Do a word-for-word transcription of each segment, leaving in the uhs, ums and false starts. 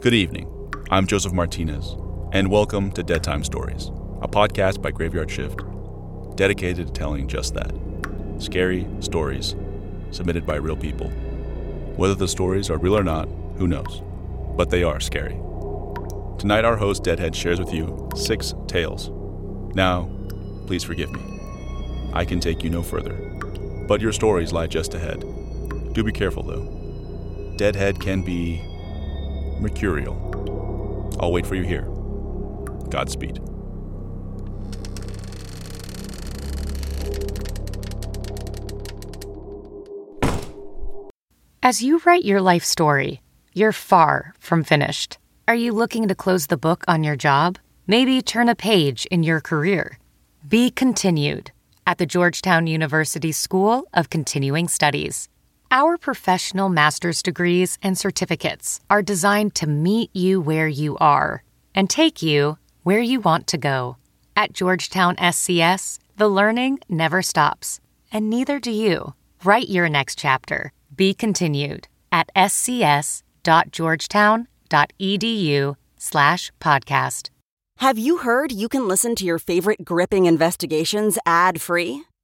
Good evening. I'm Joseph Martinez, and welcome to Deadtime Stories, a podcast by Graveyard Shift, dedicated to telling just that. Scary stories submitted by real people. Whether the stories are real or not, who knows? But they are scary. Tonight, our host Deadhead shares with you six tales. Now, please forgive me. I can take you no further. But your stories lie just ahead. Do be careful, though. Deadhead can be mercurial. I'll wait for you here. Godspeed. As you write your life story, you're far from finished. Are you looking to close the book on your job? Maybe turn a page in your career? Be continued at the Georgetown University School of Continuing Studies. Our professional master's degrees and certificates are designed to meet you where you are and take you where you want to go. At Georgetown S C S, the learning never stops, and neither do you. Write your next chapter. Be continued at s c s dot georgetown dot e d u slash podcast. Have you heard you can listen to your favorite gripping investigations ad-free?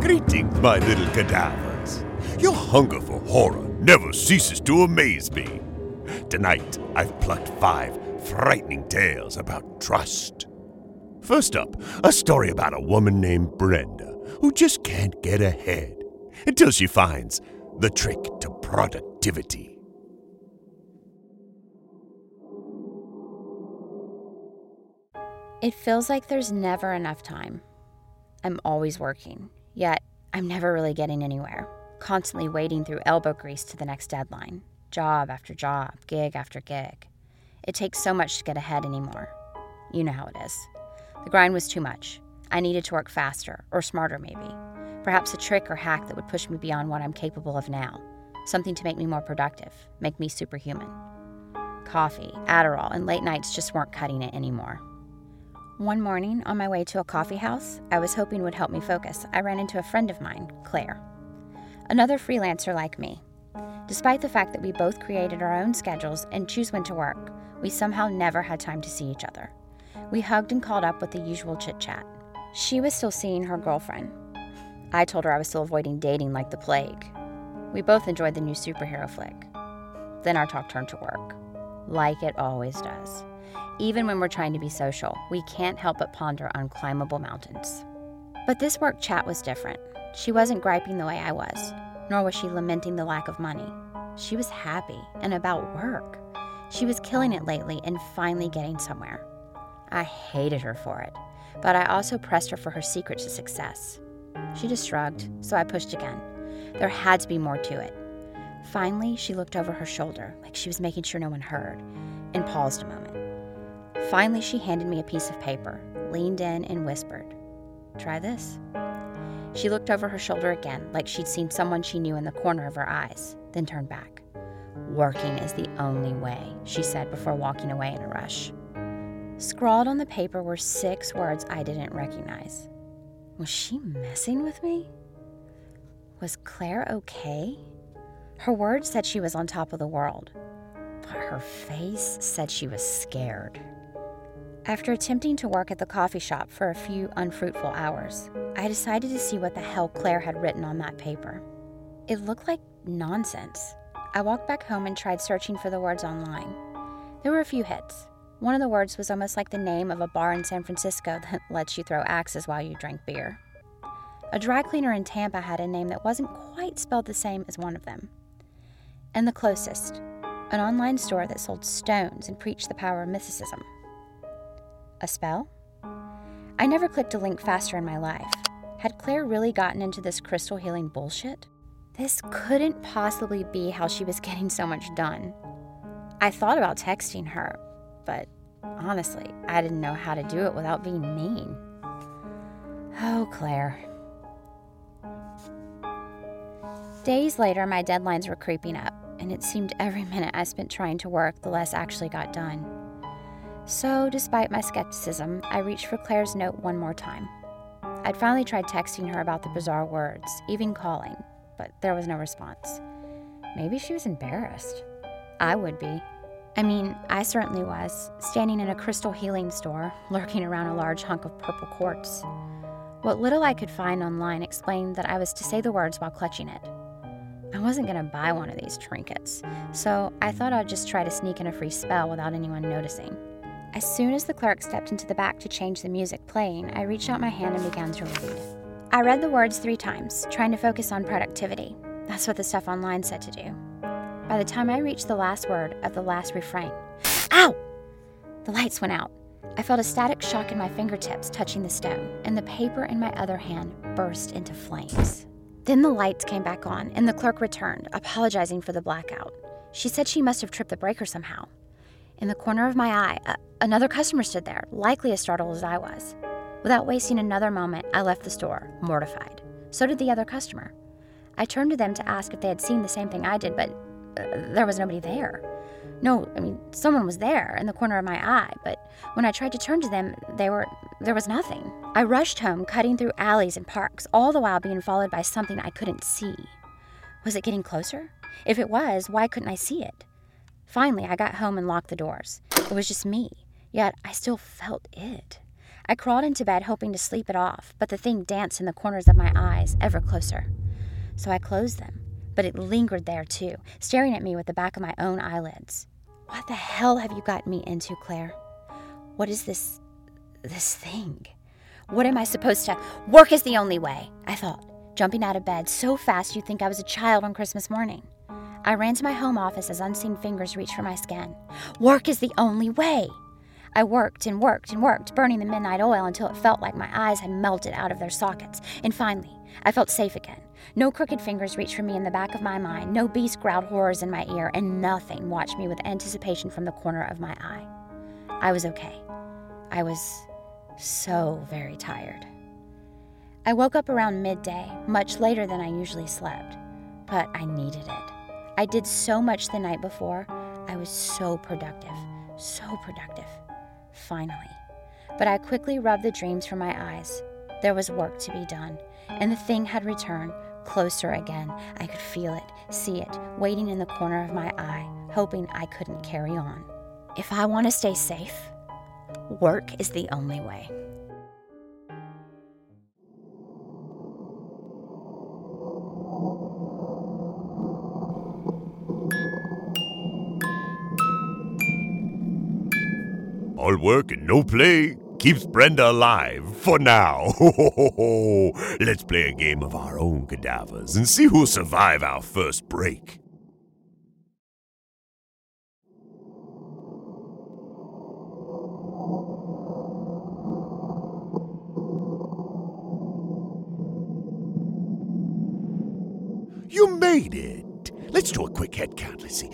Greetings, my little cadavers. Your hunger for horror never ceases to amaze me. Tonight, I've plucked five frightening tales about trust. First up, a story about a woman named Brenda who just can't get ahead until she finds the trick to productivity. It feels like there's never enough time. I'm always working. Yet, I'm never really getting anywhere, constantly wading through elbow grease to the next deadline, job after job, gig after gig. It takes so much to get ahead anymore. You know how it is. The grind was too much. I needed to work faster, or smarter maybe. Perhaps a trick or hack that would push me beyond what I'm capable of now. Something to make me more productive, make me superhuman. Coffee, Adderall, and late nights just weren't cutting it anymore. One morning, on my way to a coffee house I was hoping would help me focus, I ran into a friend of mine, Claire. Another freelancer like me. Despite the fact that we both created our own schedules and choose when to work, we somehow never had time to see each other. We hugged and called up with the usual chit-chat. She was still seeing her girlfriend. I told her I was still avoiding dating like the plague. We both enjoyed the new superhero flick. Then our talk turned to work, like it always does. Even when we're trying to be social, we can't help but ponder unclimbable mountains. But this work chat was different. She wasn't griping the way I was, nor was she lamenting the lack of money. She was happy and about work. She was killing it lately and finally getting somewhere. I hated her for it, but I also pressed her for her secret to success. She just shrugged, so I pushed again. There had to be more to it. Finally, she looked over her shoulder, like she was making sure no one heard, and paused a moment. Finally, she handed me a piece of paper, leaned in, and whispered, "Try this." She looked over her shoulder again, like she'd seen someone she knew in the corner of her eyes, then turned back. "Working is the only way," she said before walking away in a rush. Scrawled on the paper were six words I didn't recognize. Was she messing with me? Was Claire okay? Her words said she was on top of the world, but her face said she was scared. After attempting to work at the coffee shop for a few unfruitful hours, I decided to see what the hell Claire had written on that paper. It looked like nonsense. I walked back home and tried searching for the words online. There were a few hits. One of the words was almost like the name of a bar in San Francisco that lets you throw axes while you drink beer. A dry cleaner in Tampa had a name that wasn't quite spelled the same as one of them. And the closest, an online store that sold stones and preached the power of mysticism. A spell? I never clicked a link faster in my life. Had Claire really gotten into this crystal healing bullshit? This couldn't possibly be how she was getting so much done. I thought about texting her, but honestly, I didn't know how to do it without being mean. Oh, Claire. Days later, my deadlines were creeping up, and it seemed every minute I spent trying to work, the less actually got done. So, despite my skepticism, I reached for Claire's note one more time. I'd finally tried texting her about the bizarre words, even calling, but there was no response. Maybe she was embarrassed. I would be. I mean, I certainly was, standing in a crystal healing store, lurking around a large hunk of purple quartz. What little I could find online explained that I was to say the words while clutching it. I wasn't going to buy one of these trinkets, so I thought I'd just try to sneak in a free spell without anyone noticing. As soon as the clerk stepped into the back to change the music playing, I reached out my hand and began to read. I read the words three times, trying to focus on productivity. That's what the stuff online said to do. By the time I reached the last word of the last refrain, ow! The lights went out. I felt a static shock in my fingertips touching the stone, and the paper in my other hand burst into flames. Then the lights came back on, and the clerk returned, apologizing for the blackout. She said she must have tripped the breaker somehow. In the corner of my eye, a- another customer stood there, likely as startled as I was. Without wasting another moment, I left the store, mortified. So did the other customer. I turned to them to ask if they had seen the same thing I did, but there was nobody there. No, I mean, someone was there in the corner of my eye, but when I tried to turn to them, they were there was nothing. I rushed home, cutting through alleys and parks, all the while being followed by something I couldn't see. Was it getting closer? If it was, why couldn't I see it? Finally, I got home and locked the doors. It was just me, yet I still felt it. I crawled into bed hoping to sleep it off, but the thing danced in the corners of my eyes, ever closer. So I closed them. But it lingered there too, staring at me with the back of my own eyelids. What the hell have you gotten me into, Claire? What is this, this thing? What am I supposed to, work is the only way, I thought, jumping out of bed so fast you'd think I was a child on Christmas morning. I ran to my home office as unseen fingers reached for my skin. Work is the only way. I worked and worked and worked, burning the midnight oil until it felt like my eyes had melted out of their sockets. And finally, I felt safe again. No crooked fingers reached for me in the back of my mind, no beast growled horrors in my ear, and nothing watched me with anticipation from the corner of my eye. I was okay. I was so very tired. I woke up around midday, much later than I usually slept, but I needed it. I did so much the night before. I was so productive, so productive. Finally. But I quickly rubbed the dreams from my eyes. There was work to be done, and the thing had returned, closer again. I could feel it, see it, waiting in the corner of my eye, hoping I couldn't carry on. If I want to stay safe, work is the only way. All work and no play keeps Brenda alive for now. Let's play a game of our own cadavers and see who'll survive our first break. You made it. Let's do a quick head count. Let's see.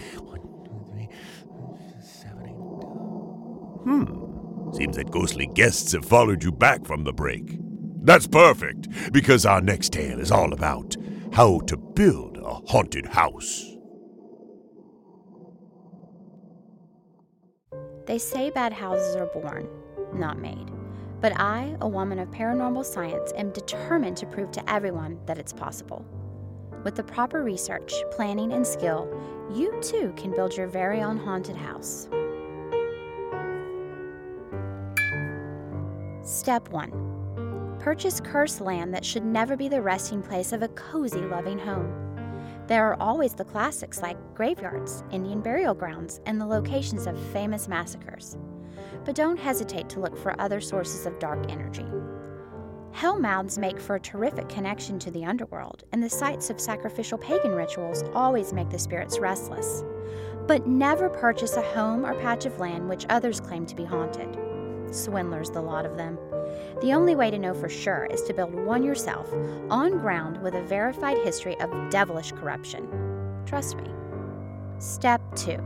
Hmm, seems that ghostly guests have followed you back from the break. That's perfect, because our next tale is all about how to build a haunted house. They say bad houses are born, not made. But I, a woman of paranormal science, am determined to prove to everyone that it's possible. With the proper research, planning, and skill, you too can build your very own haunted house. Step one. Purchase cursed land that should never be the resting place of a cozy, loving home. There are always the classics like graveyards, Indian burial grounds, and the locations of famous massacres. But don't hesitate to look for other sources of dark energy. Hell mouths make for a terrific connection to the underworld, and the sites of sacrificial pagan rituals always make the spirits restless. But never purchase a home or patch of land which others claim to be haunted. Swindlers, the lot of them. The only way to know for sure is to build one yourself, on ground with a verified history of devilish corruption. Trust me. Step two.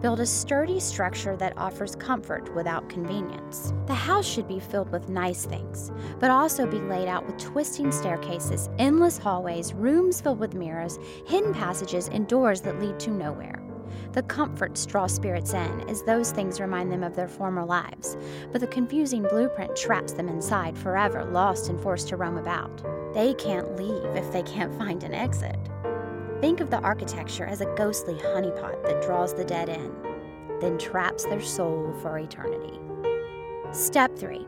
Build a sturdy structure that offers comfort without convenience. The house should be filled with nice things, but also be laid out with twisting staircases, endless hallways, rooms filled with mirrors, hidden passages, and doors that lead to nowhere. The comforts draw spirits in, as those things remind them of their former lives, but the confusing blueprint traps them inside forever, lost and forced to roam about. They can't leave if they can't find an exit. Think of the architecture as a ghostly honeypot that draws the dead in, then traps their soul for eternity. Step three.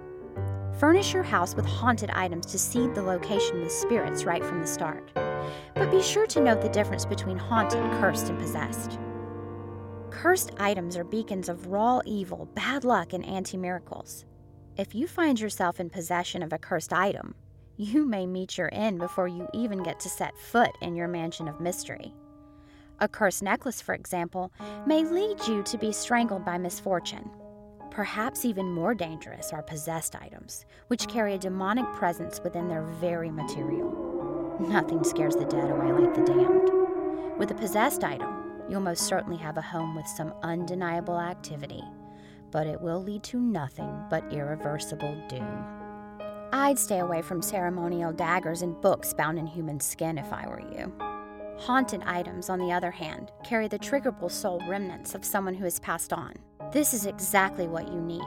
Furnish your house with haunted items to seed the location with spirits right from the start. But be sure to note the difference between haunted, cursed, and possessed. Cursed items are beacons of raw evil, bad luck, and anti-miracles. If you find yourself in possession of a cursed item, you may meet your end before you even get to set foot in your mansion of mystery. A cursed necklace, for example, may lead you to be strangled by misfortune. Perhaps even more dangerous are possessed items, which carry a demonic presence within their very material. Nothing scares the dead away like the damned. With a possessed item, you'll most certainly have a home with some undeniable activity, but it will lead to nothing but irreversible doom. I'd stay away from ceremonial daggers and books bound in human skin if I were you. Haunted items, on the other hand, carry the triggerable soul remnants of someone who has passed on. This is exactly what you need.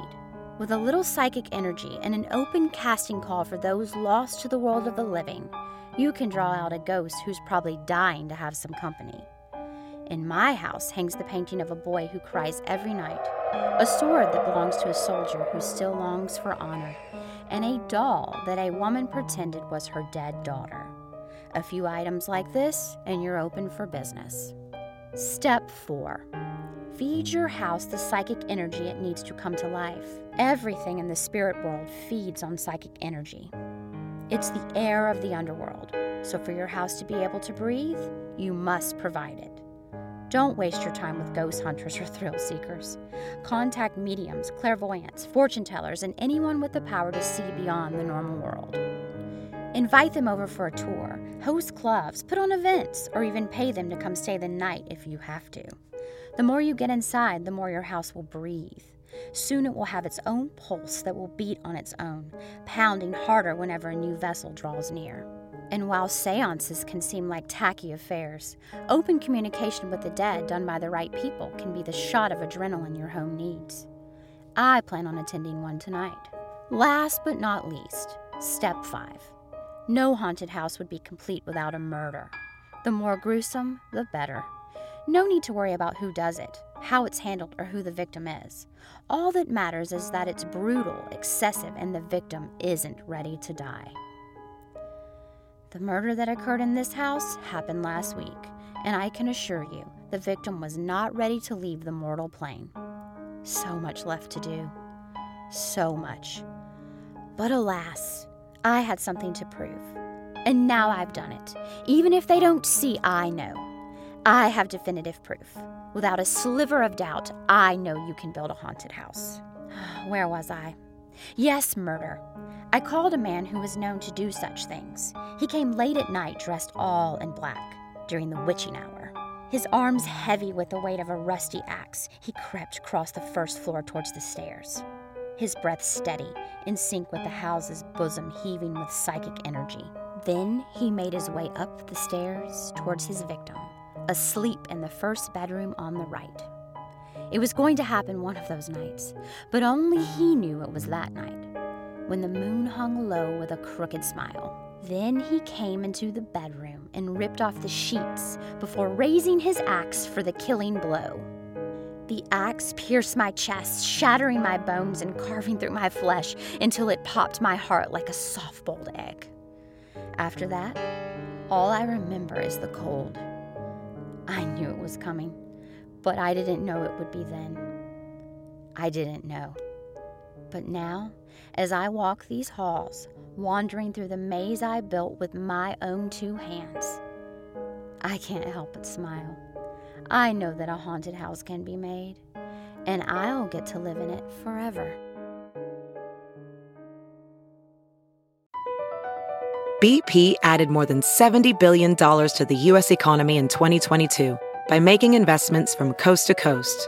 With a little psychic energy and an open casting call for those lost to the world of the living, you can draw out a ghost who's probably dying to have some company. In my house hangs the painting of a boy who cries every night, a sword that belongs to a soldier who still longs for honor, and a doll that a woman pretended was her dead daughter. A few items like this, and you're open for business. Step four. Feed your house the psychic energy it needs to come to life. Everything in the spirit world feeds on psychic energy. It's the air of the underworld, so for your house to be able to breathe, you must provide it. Don't waste your time with ghost hunters or thrill seekers. Contact mediums, clairvoyants, fortune tellers, and anyone with the power to see beyond the normal world. Invite them over for a tour, host clubs, put on events, or even pay them to come stay the night if you have to. The more you get inside, the more your house will breathe. Soon it will have its own pulse that will beat on its own, pounding harder whenever a new vessel draws near. And while seances can seem like tacky affairs, open communication with the dead done by the right people can be the shot of adrenaline your home needs. I plan on attending one tonight. Last but not least, step five. No haunted house would be complete without a murder. The more gruesome, the better. No need to worry about who does it, how it's handled, or who the victim is. All that matters is that it's brutal, excessive, and the victim isn't ready to die. The murder that occurred in this house happened last week, and I can assure you, the victim was not ready to leave the mortal plane. So much left to do. So much. But alas, I had something to prove. And now I've done it. Even if they don't see, I know. I have definitive proof. Without a sliver of doubt, I know you can build a haunted house. Where was I? Yes, murder. I called a man who was known to do such things. He came late at night dressed all in black, during the witching hour. His arms heavy with the weight of a rusty axe, he crept across the first floor towards the stairs. His breath steady, in sync with the house's bosom heaving with psychic energy. Then he made his way up the stairs towards his victim, asleep in the first bedroom on the right. It was going to happen one of those nights, but only he knew it was that night, when the moon hung low with a crooked smile. Then he came into the bedroom and ripped off the sheets before raising his axe for the killing blow. The axe pierced my chest, shattering my bones and carving through my flesh until it popped my heart like a soft-boiled egg. After that, all I remember is the cold. I knew it was coming, but I didn't know it would be then. I didn't know. But now, as I walk these halls, wandering through the maze I built with my own two hands, I can't help but smile. I know that a haunted house can be made, and I'll get to live in it forever. B P added more than seventy billion dollars to the U S economy in twenty twenty-two by making investments from coast to coast.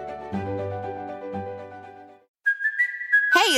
Hey,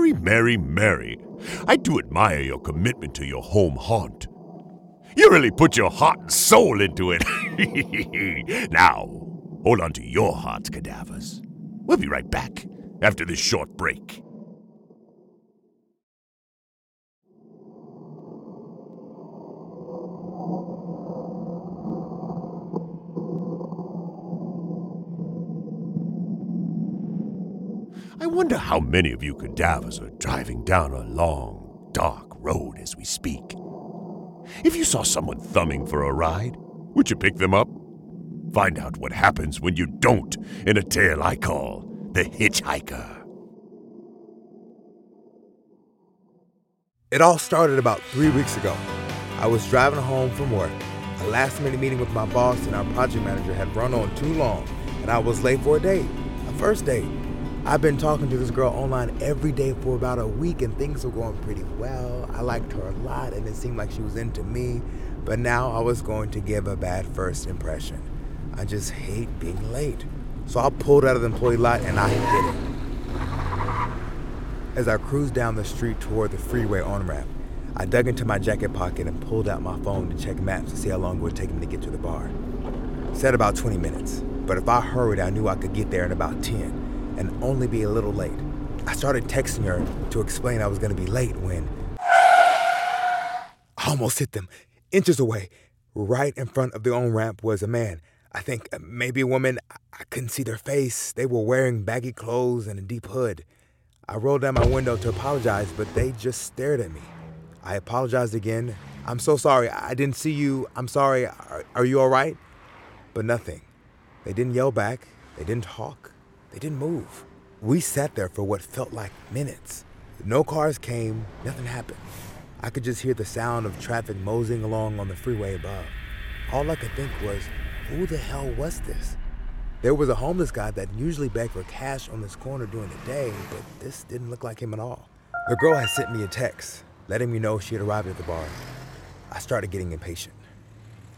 Mary, Mary, Mary, I do admire your commitment to your home haunt. You really put your heart and soul into it. Now, hold on to your heart's cadavers. We'll be right back after this short break. I wonder how many of you cadavers are driving down a long, dark road as we speak. If you saw someone thumbing for a ride, would you pick them up? Find out what happens when you don't in a tale I call The Hitchhiker. It all started about three weeks ago. I was driving home from work. A last-minute meeting with my boss and our project manager had run on too long, and I was late for a date, a first date. I've been talking to this girl online every day for about a week and things were going pretty well. I liked her a lot and it seemed like she was into me, but now I was going to give a bad first impression. I just hate being late. So I pulled out of the employee lot and I hit it. As I cruised down the street toward the freeway on-ramp, I dug into my jacket pocket and pulled out my phone to check maps to see how long it would take me to get to the bar. It said about twenty minutes, but if I hurried, I knew I could get there in about ten. And only be a little late. I started texting her to explain I was gonna be late when I almost hit them. Inches away, right in front of the on-ramp was a man. I think maybe a woman. I couldn't see their face. They were wearing baggy clothes and a deep hood. I rolled down my window to apologize, but they just stared at me. I apologized again. I'm so sorry, I didn't see you. I'm sorry, are, are you all right? But nothing. They didn't yell back, they didn't talk. They didn't move. We sat there for what felt like minutes. No cars came, nothing happened. I could just hear the sound of traffic moseying along on the freeway above. All I could think was, who the hell was this? There was a homeless guy that usually begged for cash on this corner during the day, but this didn't look like him at all. The girl had sent me a text, letting me know she had arrived at the bar. I started getting impatient.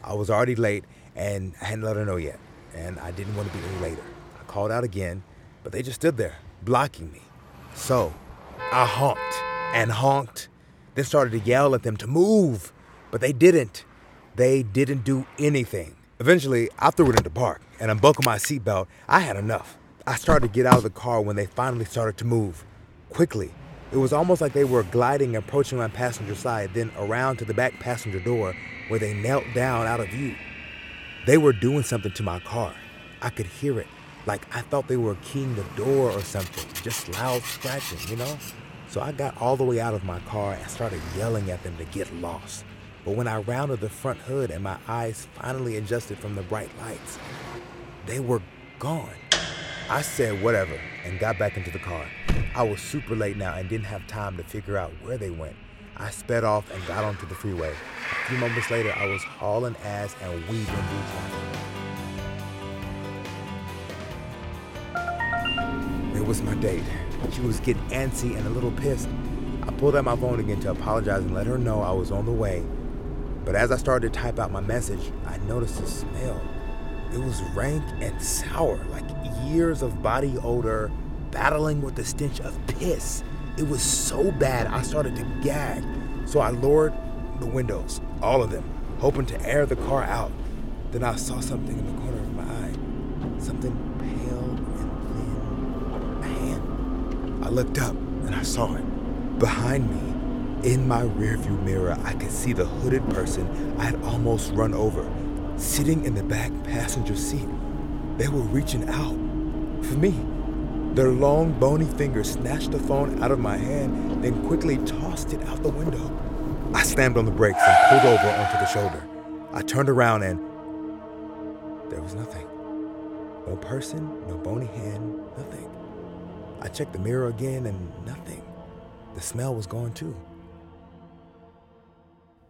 I was already late, and I hadn't let her know yet, and I didn't want to be any later. Called out again, but they just stood there, blocking me. So I honked and honked, then started to yell at them to move, but they didn't. They didn't do anything. Eventually, I threw it in the park and unbuckled my seatbelt. I had enough. I started to get out of the car when they finally started to move. Quickly, it was almost like they were gliding, approaching my passenger side, then around to the back passenger door where they knelt down out of view. They were doing something to my car. I could hear it. Like, I thought they were keying the door or something, just loud scratching, you know? So I got all the way out of my car and started yelling at them to get lost. But when I rounded the front hood and my eyes finally adjusted from the bright lights, they were gone. I said whatever and got back into the car. I was super late now and didn't have time to figure out where they went. I sped off and got onto the freeway. A few moments later, I was hauling ass and weaving through traffic. It was my date. She was getting antsy and a little pissed. I pulled out my phone again to apologize and let her know I was on the way. But as I started to type out my message, I noticed the smell. It was rank and sour, like years of body odor battling with the stench of piss. It was so bad I started to gag. So I lowered the windows, all of them, hoping to air the car out. Then I saw something in the corner of my eye, something pale and thin, a hand. I looked up and I saw it. Behind me, in my rearview mirror, I could see the hooded person I had almost run over, sitting in the back passenger seat. They were reaching out for me. Their long, bony fingers snatched the phone out of my hand, then quickly tossed it out the window. I slammed on the brakes and pulled over onto the shoulder. I turned around and there was nothing. No person, no bony hand, nothing. I checked the mirror again and nothing. The smell was gone too.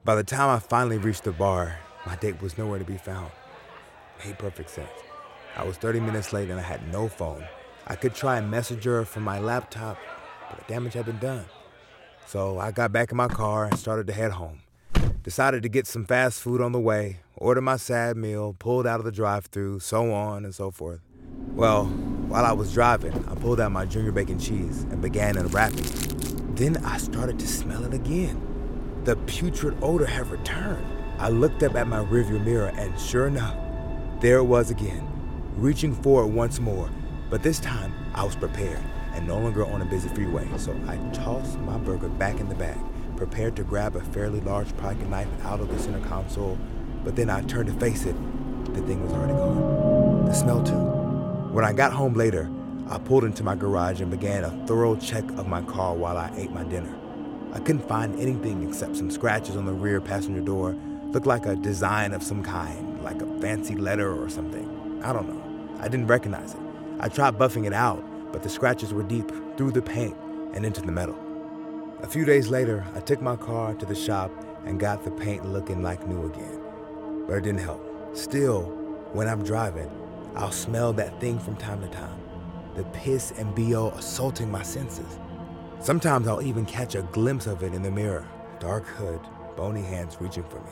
By the time I finally reached the bar, my date was nowhere to be found. It made perfect sense. I was thirty minutes late and I had no phone. I could try and message her from my laptop, but the damage had been done. So I got back in my car and started to head home. Decided to get some fast food on the way, ordered my sad meal, pulled out of the drive-thru, so on and so forth. Well, while I was driving, I pulled out my junior bacon cheese and began unwrapping it. Then I started to smell it again. The putrid odor had returned. I looked up at my rearview mirror and sure enough, there it was again, reaching for it once more. But this time, I was prepared and no longer on a busy freeway, so I tossed my burger back in the bag, prepared to grab a fairly large pocket knife out of the center console, but then I turned to face it. The thing was already gone. The smell too. When I got home later, I pulled into my garage and began a thorough check of my car while I ate my dinner. I couldn't find anything except some scratches on the rear passenger door. Looked like a design of some kind, like a fancy letter or something. I don't know. I didn't recognize it. I tried buffing it out, but the scratches were deep, through the paint and into the metal. A few days later, I took my car to the shop and got the paint looking like new again. But it didn't help. Still, when I'm driving, I'll smell that thing from time to time, the piss and B O assaulting my senses. Sometimes I'll even catch a glimpse of it in the mirror, dark hood, bony hands reaching for me.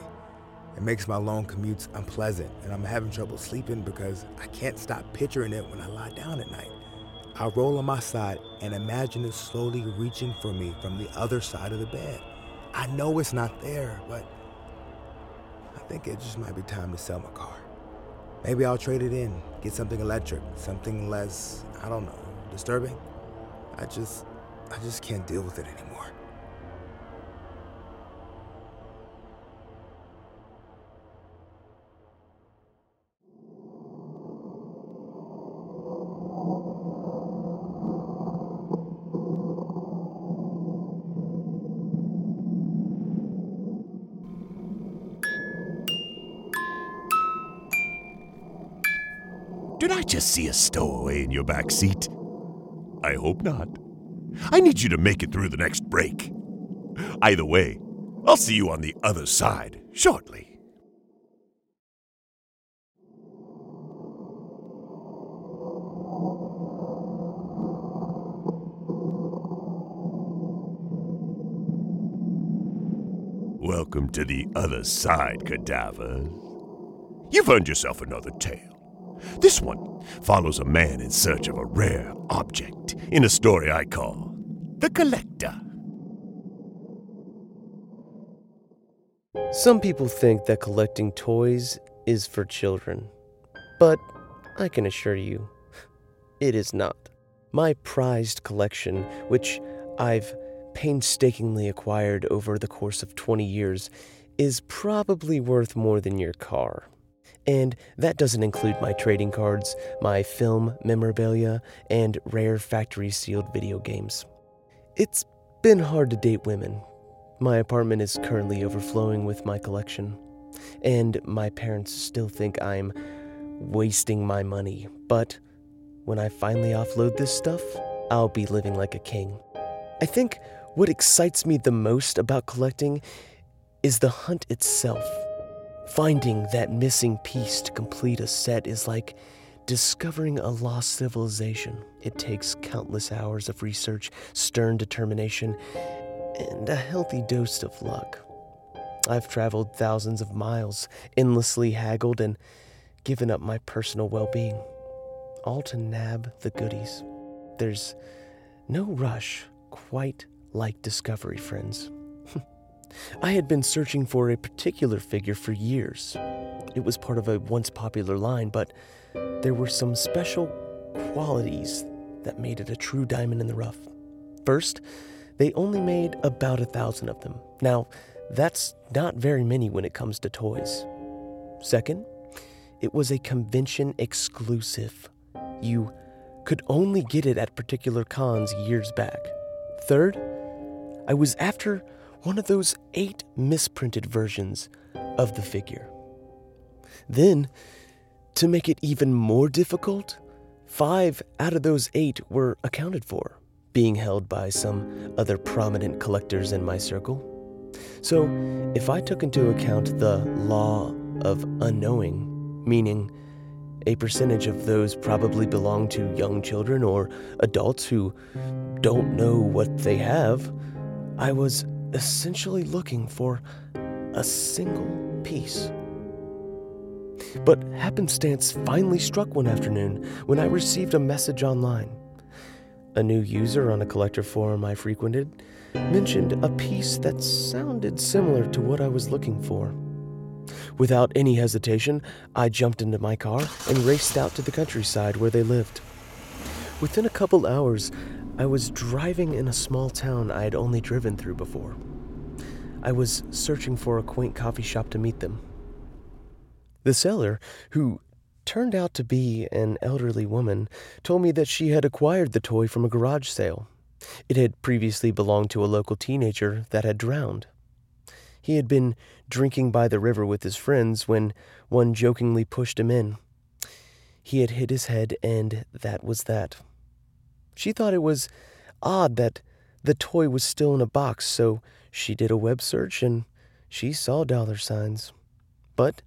It makes my long commutes unpleasant, and I'm having trouble sleeping because I can't stop picturing it when I lie down at night. I roll on my side and imagine it slowly reaching for me from the other side of the bed. I know it's not there, but I think it just might be time to sell my car. Maybe I'll trade it in, get something electric, something less, I don't know, disturbing. I just, I just can't deal with it anymore. Did I just see a stowaway in your back seat? I hope not. I need you to make it through the next break. Either way, I'll see you on the other side shortly. Welcome to the other side, cadavers. You've earned yourself another tale. This one follows a man in search of a rare object in a story I call The Collector. Some people think that collecting toys is for children, but I can assure you, it is not. My prized collection, which I've painstakingly acquired over the course of twenty years, is probably worth more than your car. And that doesn't include my trading cards, my film memorabilia, and rare factory-sealed video games. It's been hard to date women. My apartment is currently overflowing with my collection. And my parents still think I'm wasting my money. But when I finally offload this stuff, I'll be living like a king. I think what excites me the most about collecting is the hunt itself. Finding that missing piece to complete a set is like discovering a lost civilization. It takes countless hours of research, stern determination, and a healthy dose of luck. I've traveled thousands of miles, endlessly haggled, and given up my personal well-being, all to nab the goodies. There's no rush quite like discovery, friends. I had been searching for a particular figure for years. It was part of a once popular line, but there were some special qualities that made it a true diamond in the rough. First, they only made about a thousand of them. Now, that's not very many when it comes to toys. Second, it was a convention exclusive. You could only get it at particular cons years back. Third, I was after one of those eight misprinted versions of the figure. Then, to make it even more difficult, five out of those eight were accounted for, being held by some other prominent collectors in my circle. So, if I took into account the law of unknowing, meaning a percentage of those probably belong to young children or adults who don't know what they have, I was essentially looking for a single piece. But happenstance finally struck one afternoon when I received a message online. A new user on a collector forum I frequented mentioned a piece that sounded similar to what I was looking for. Without any hesitation, I jumped into my car and raced out to the countryside where they lived. Within a couple hours, I was driving in a small town I had only driven through before. I was searching for a quaint coffee shop to meet them. The seller, who turned out to be an elderly woman, told me that she had acquired the toy from a garage sale. It had previously belonged to a local teenager that had drowned. He had been drinking by the river with his friends when one jokingly pushed him in. He had hit his head, and that was that. She thought it was odd that the toy was still in a box, so she did a web search and she saw dollar signs. But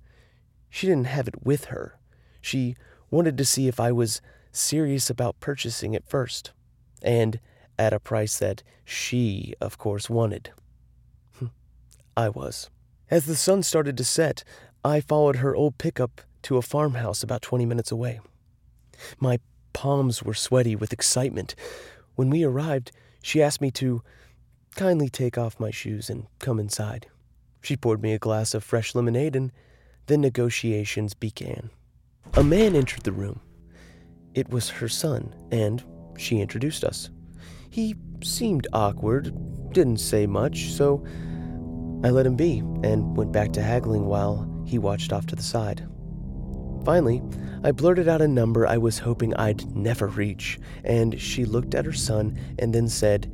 she didn't have it with her. She wanted to see if I was serious about purchasing it first, and at a price that she, of course, wanted. I was. As the sun started to set, I followed her old pickup to a farmhouse about twenty minutes away. My palms were sweaty with excitement. When we arrived, she asked me to kindly take off my shoes and come inside. She poured me a glass of fresh lemonade, and then negotiations began. A man entered the room. It was her son, and she introduced us. He seemed awkward, didn't say much, so I let him be and went back to haggling while he watched off to the side. Finally, I blurted out a number I was hoping I'd never reach, and she looked at her son and then said,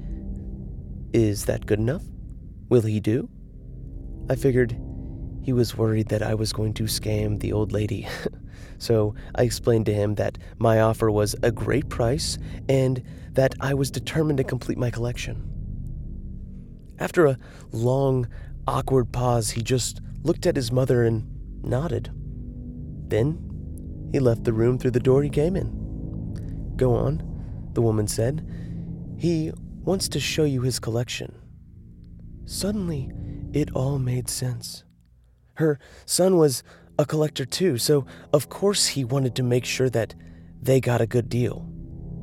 "Is that good enough? Will he do?" I figured he was worried that I was going to scam the old lady, so I explained to him that my offer was a great price and that I was determined to complete my collection. After a long, awkward pause, he just looked at his mother and nodded. Then, he left the room through the door he came in. "Go on," the woman said. "He wants to show you his collection." Suddenly, it all made sense. Her son was a collector too, so of course he wanted to make sure that they got a good deal.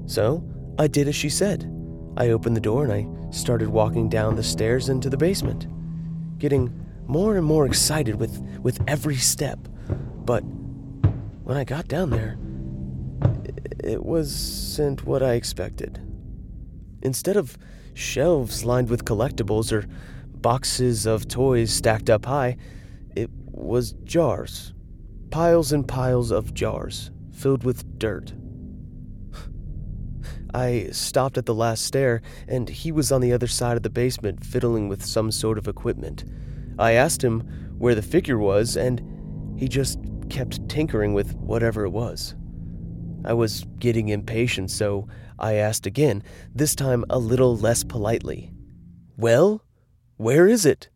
So, I did as she said. I opened the door and I started walking down the stairs into the basement, getting more and more excited with, with every step. But when I got down there, it wasn't what I expected. Instead of shelves lined with collectibles or boxes of toys stacked up high, it was jars. Piles and piles of jars filled with dirt. I stopped at the last stair, and he was on the other side of the basement fiddling with some sort of equipment. I asked him where the figure was, and he just kept tinkering with whatever it was. I was getting impatient, so I asked again, this time a little less politely. "Well, where is it?"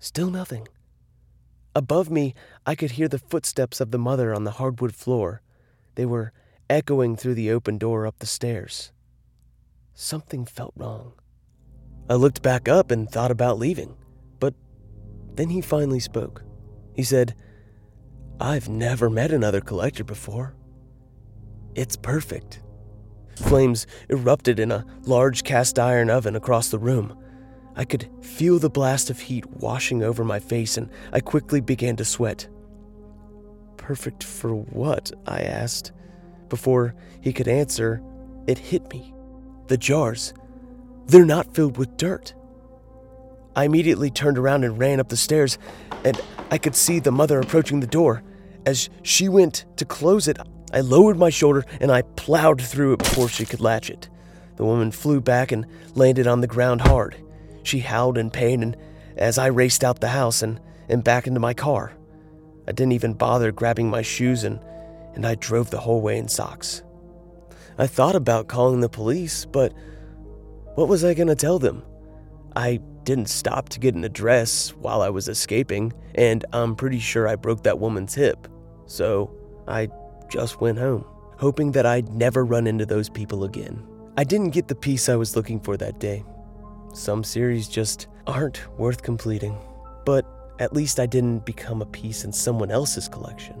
Still nothing. Above me, I could hear the footsteps of the mother on the hardwood floor. They were echoing through the open door up the stairs. Something felt wrong. I looked back up and thought about leaving, but then he finally spoke. He said, "I've never met another collector before. It's perfect." Flames erupted in a large cast iron oven across the room. I could feel the blast of heat washing over my face, and I quickly began to sweat. Perfect for what? I asked. Before he could answer, it hit me. The jars. They're not filled with dirt. I immediately turned around and ran up the stairs, and I could see the mother approaching the door. As she went to close it, I lowered my shoulder and I plowed through it before she could latch it. The woman flew back and landed on the ground hard. She howled in pain, and as I raced out the house and, and back into my car, I didn't even bother grabbing my shoes and, and I drove the whole way in socks. I thought about calling the police, but what was I going to tell them? I didn't stop to get an address while I was escaping, and I'm pretty sure I broke that woman's hip. So I just went home, hoping that I'd never run into those people again. I didn't get the piece I was looking for that day. Some series just aren't worth completing, but at least I didn't become a piece in someone else's collection.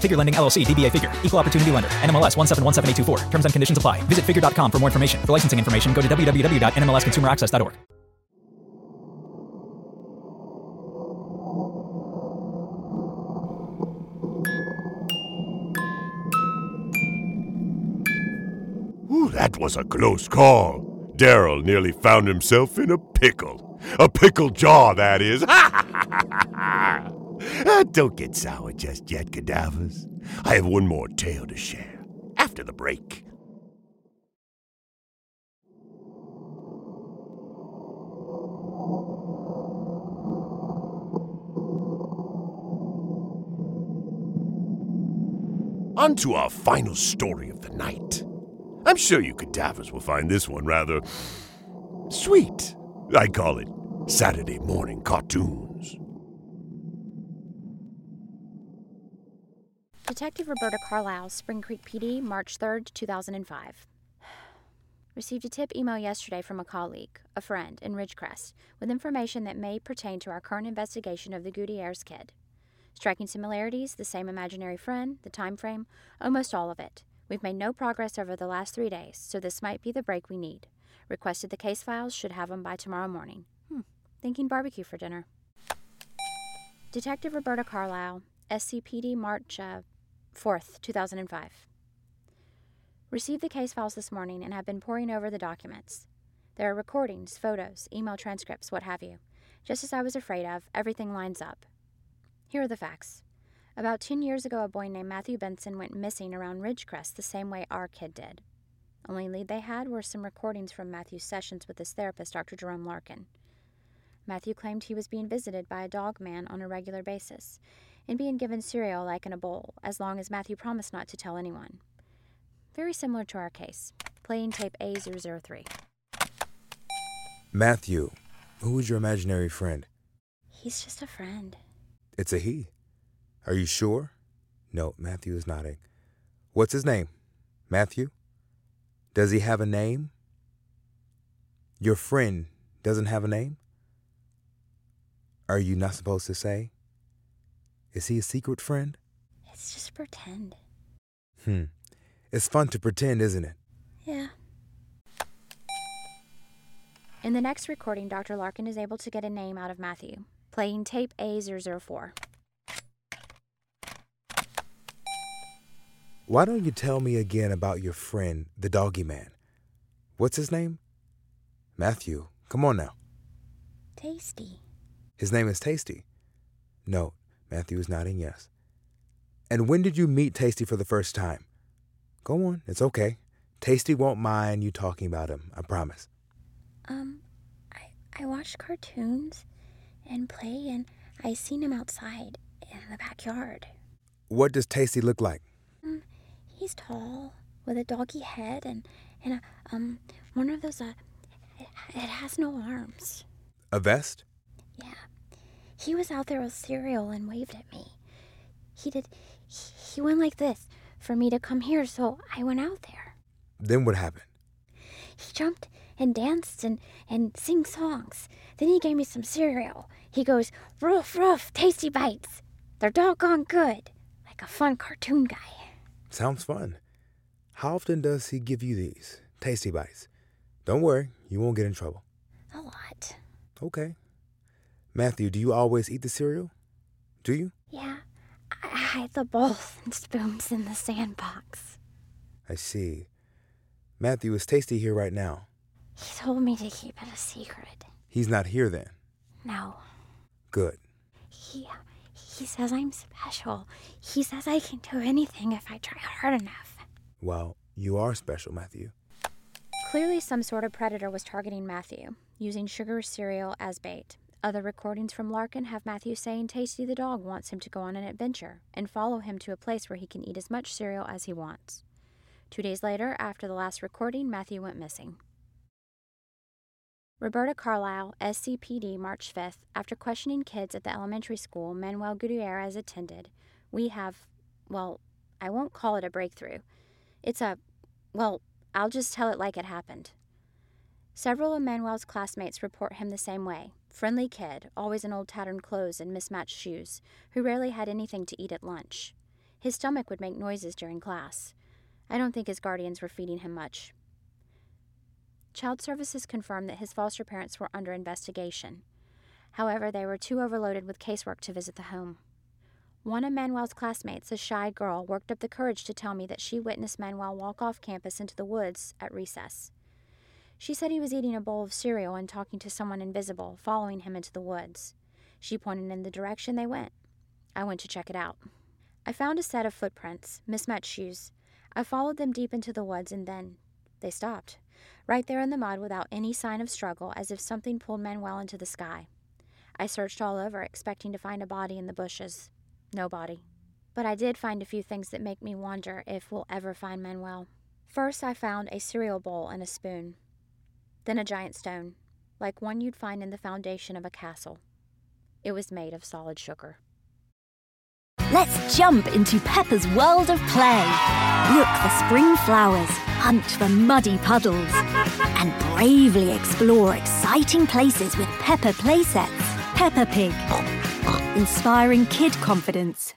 Figure Lending, L L C, D B A Figure. Equal Opportunity Lender. N M L S one seven one seven eight two four. Terms and conditions apply. Visit figure dot com for more information. For licensing information, go to w w w dot n m l s consumer access dot org. Ooh, that was a close call. Daryl nearly found himself in a pickle. A pickle jaw, that is. Uh, don't get sour just yet, cadavers. I have one more tale to share after the break. On to our final story of the night. I'm sure you cadavers will find this one rather sweet. I call it Saturday morning cartoons. Detective Roberta Carlisle, Spring Creek P D, March third, two thousand five. Received a tip email yesterday from a colleague, a friend, in Ridgecrest, with information that may pertain to our current investigation of the Gutierrez kid. Striking similarities, the same imaginary friend, the time frame, almost all of it. We've made no progress over the last three days, so this might be the break we need. Requested the case files, should have them by tomorrow morning. Hmm, thinking barbecue for dinner. Detective Roberta Carlisle, S C P D, March... Uh, fourth, two thousand five. Received the case files this morning and have been poring over the documents. There are recordings, photos, email transcripts, what have you. Just as I was afraid of, everything lines up. Here are the facts. About ten years ago, a boy named Matthew Benson went missing around Ridgecrest the same way our kid did. Only lead they had were some recordings from Matthew's sessions with his therapist, Doctor Jerome Larkin. Matthew claimed he was being visited by a dog man on a regular basis, and being given cereal like in a bowl, as long as Matthew promised not to tell anyone. Very similar to our case. Playing tape A zero zero three. Matthew, who is your imaginary friend? He's just a friend. It's a he. Are you sure? No, Matthew is nodding. What's his name? Matthew? Does he have a name? Your friend doesn't have a name? Are you not supposed to say? Is he a secret friend? It's just pretend. Hmm. It's fun to pretend, isn't it? Yeah. In the next recording, Doctor Larkin is able to get a name out of Matthew. Playing tape A zero zero four. Why don't you tell me again about your friend, the doggy man? What's his name? Matthew. Come on now. Tasty. His name is Tasty? No. Matthew is nodding yes. And when did you meet Tasty for the first time? Go on, it's okay. Tasty won't mind you talking about him, I promise. Um, I, I watched cartoons and play, and I seen him outside in the backyard. What does Tasty look like? Um, he's tall, with a doggy head, and, and a, um, one of those, uh, it, it has no arms. A vest? Yeah. He was out there with cereal and waved at me. He did, he, he went like this for me to come here, so I went out there. Then what happened? He jumped and danced and, and sang songs. Then he gave me some cereal. He goes, "Roof, roof, tasty bites. They're doggone good." Like a fun cartoon guy. Sounds fun. How often does he give you these tasty bites? Don't worry, you won't get in trouble. A lot. Okay. Matthew, do you always eat the cereal? Do you? Yeah. I hide the bowls and spoons in the sandbox. I see. Matthew, is Tasty here right now? He told me to keep it a secret. He's not here then? No. Good. He, he says I'm special. He says I can do anything if I try hard enough. Well, you are special, Matthew. Clearly some sort of predator was targeting Matthew, using sugar cereal as bait. Other recordings from Larkin have Matthew saying Tasty the dog wants him to go on an adventure and follow him to a place where he can eat as much cereal as he wants. Two days later, after the last recording, Matthew went missing. Roberta Carlisle, S C P D, March fifth. After questioning kids at the elementary school Manuel Gutierrez attended, we have, well, I won't call it a breakthrough. It's a, well, I'll just tell it like it happened. Several of Manuel's classmates report him the same way. Friendly kid, always in old tattered clothes and mismatched shoes, who rarely had anything to eat at lunch. His stomach would make noises during class. I don't think his guardians were feeding him much. Child Services confirmed that his foster parents were under investigation. However, they were too overloaded with casework to visit the home. One of Manuel's classmates, a shy girl, worked up the courage to tell me that she witnessed Manuel walk off campus into the woods at recess. She said he was eating a bowl of cereal and talking to someone invisible, following him into the woods. She pointed in the direction they went. I went to check it out. I found a set of footprints, mismatched shoes. I followed them deep into the woods, and then they stopped, right there in the mud without any sign of struggle, as if something pulled Manuel into the sky. I searched all over, expecting to find a body in the bushes. No body. But I did find a few things that make me wonder if we'll ever find Manuel. First, I found a cereal bowl and a spoon. Then a giant stone, like one you'd find in the foundation of a castle. It was made of solid sugar. Let's jump into Peppa's world of play. Look for spring flowers, hunt for muddy puddles, and bravely explore exciting places with Peppa playsets. Peppa Pig, inspiring kid confidence.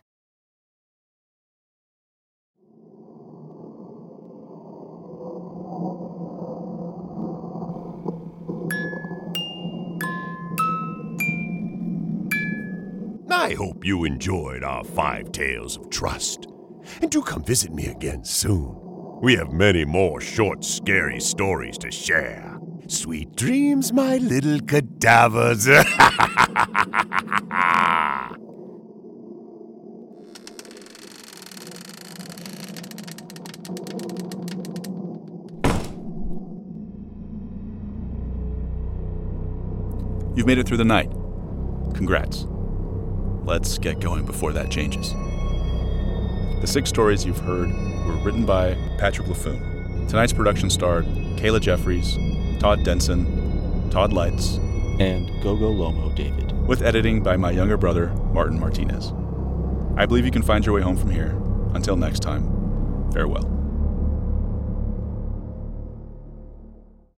I hope you enjoyed our five tales of trust, and do come visit me again soon. We have many more short, scary stories to share. Sweet dreams, my little cadavers. You've made it through the night. Congrats. Let's get going before that changes. The six stories you've heard were written by Patrick LaFoon. Tonight's production starred Kayla Jeffries, Todd Denson, Todd Lights, and Gogo Lomo David, with editing by my younger brother, Martin Martinez. I believe you can find your way home from here. Until next time, farewell.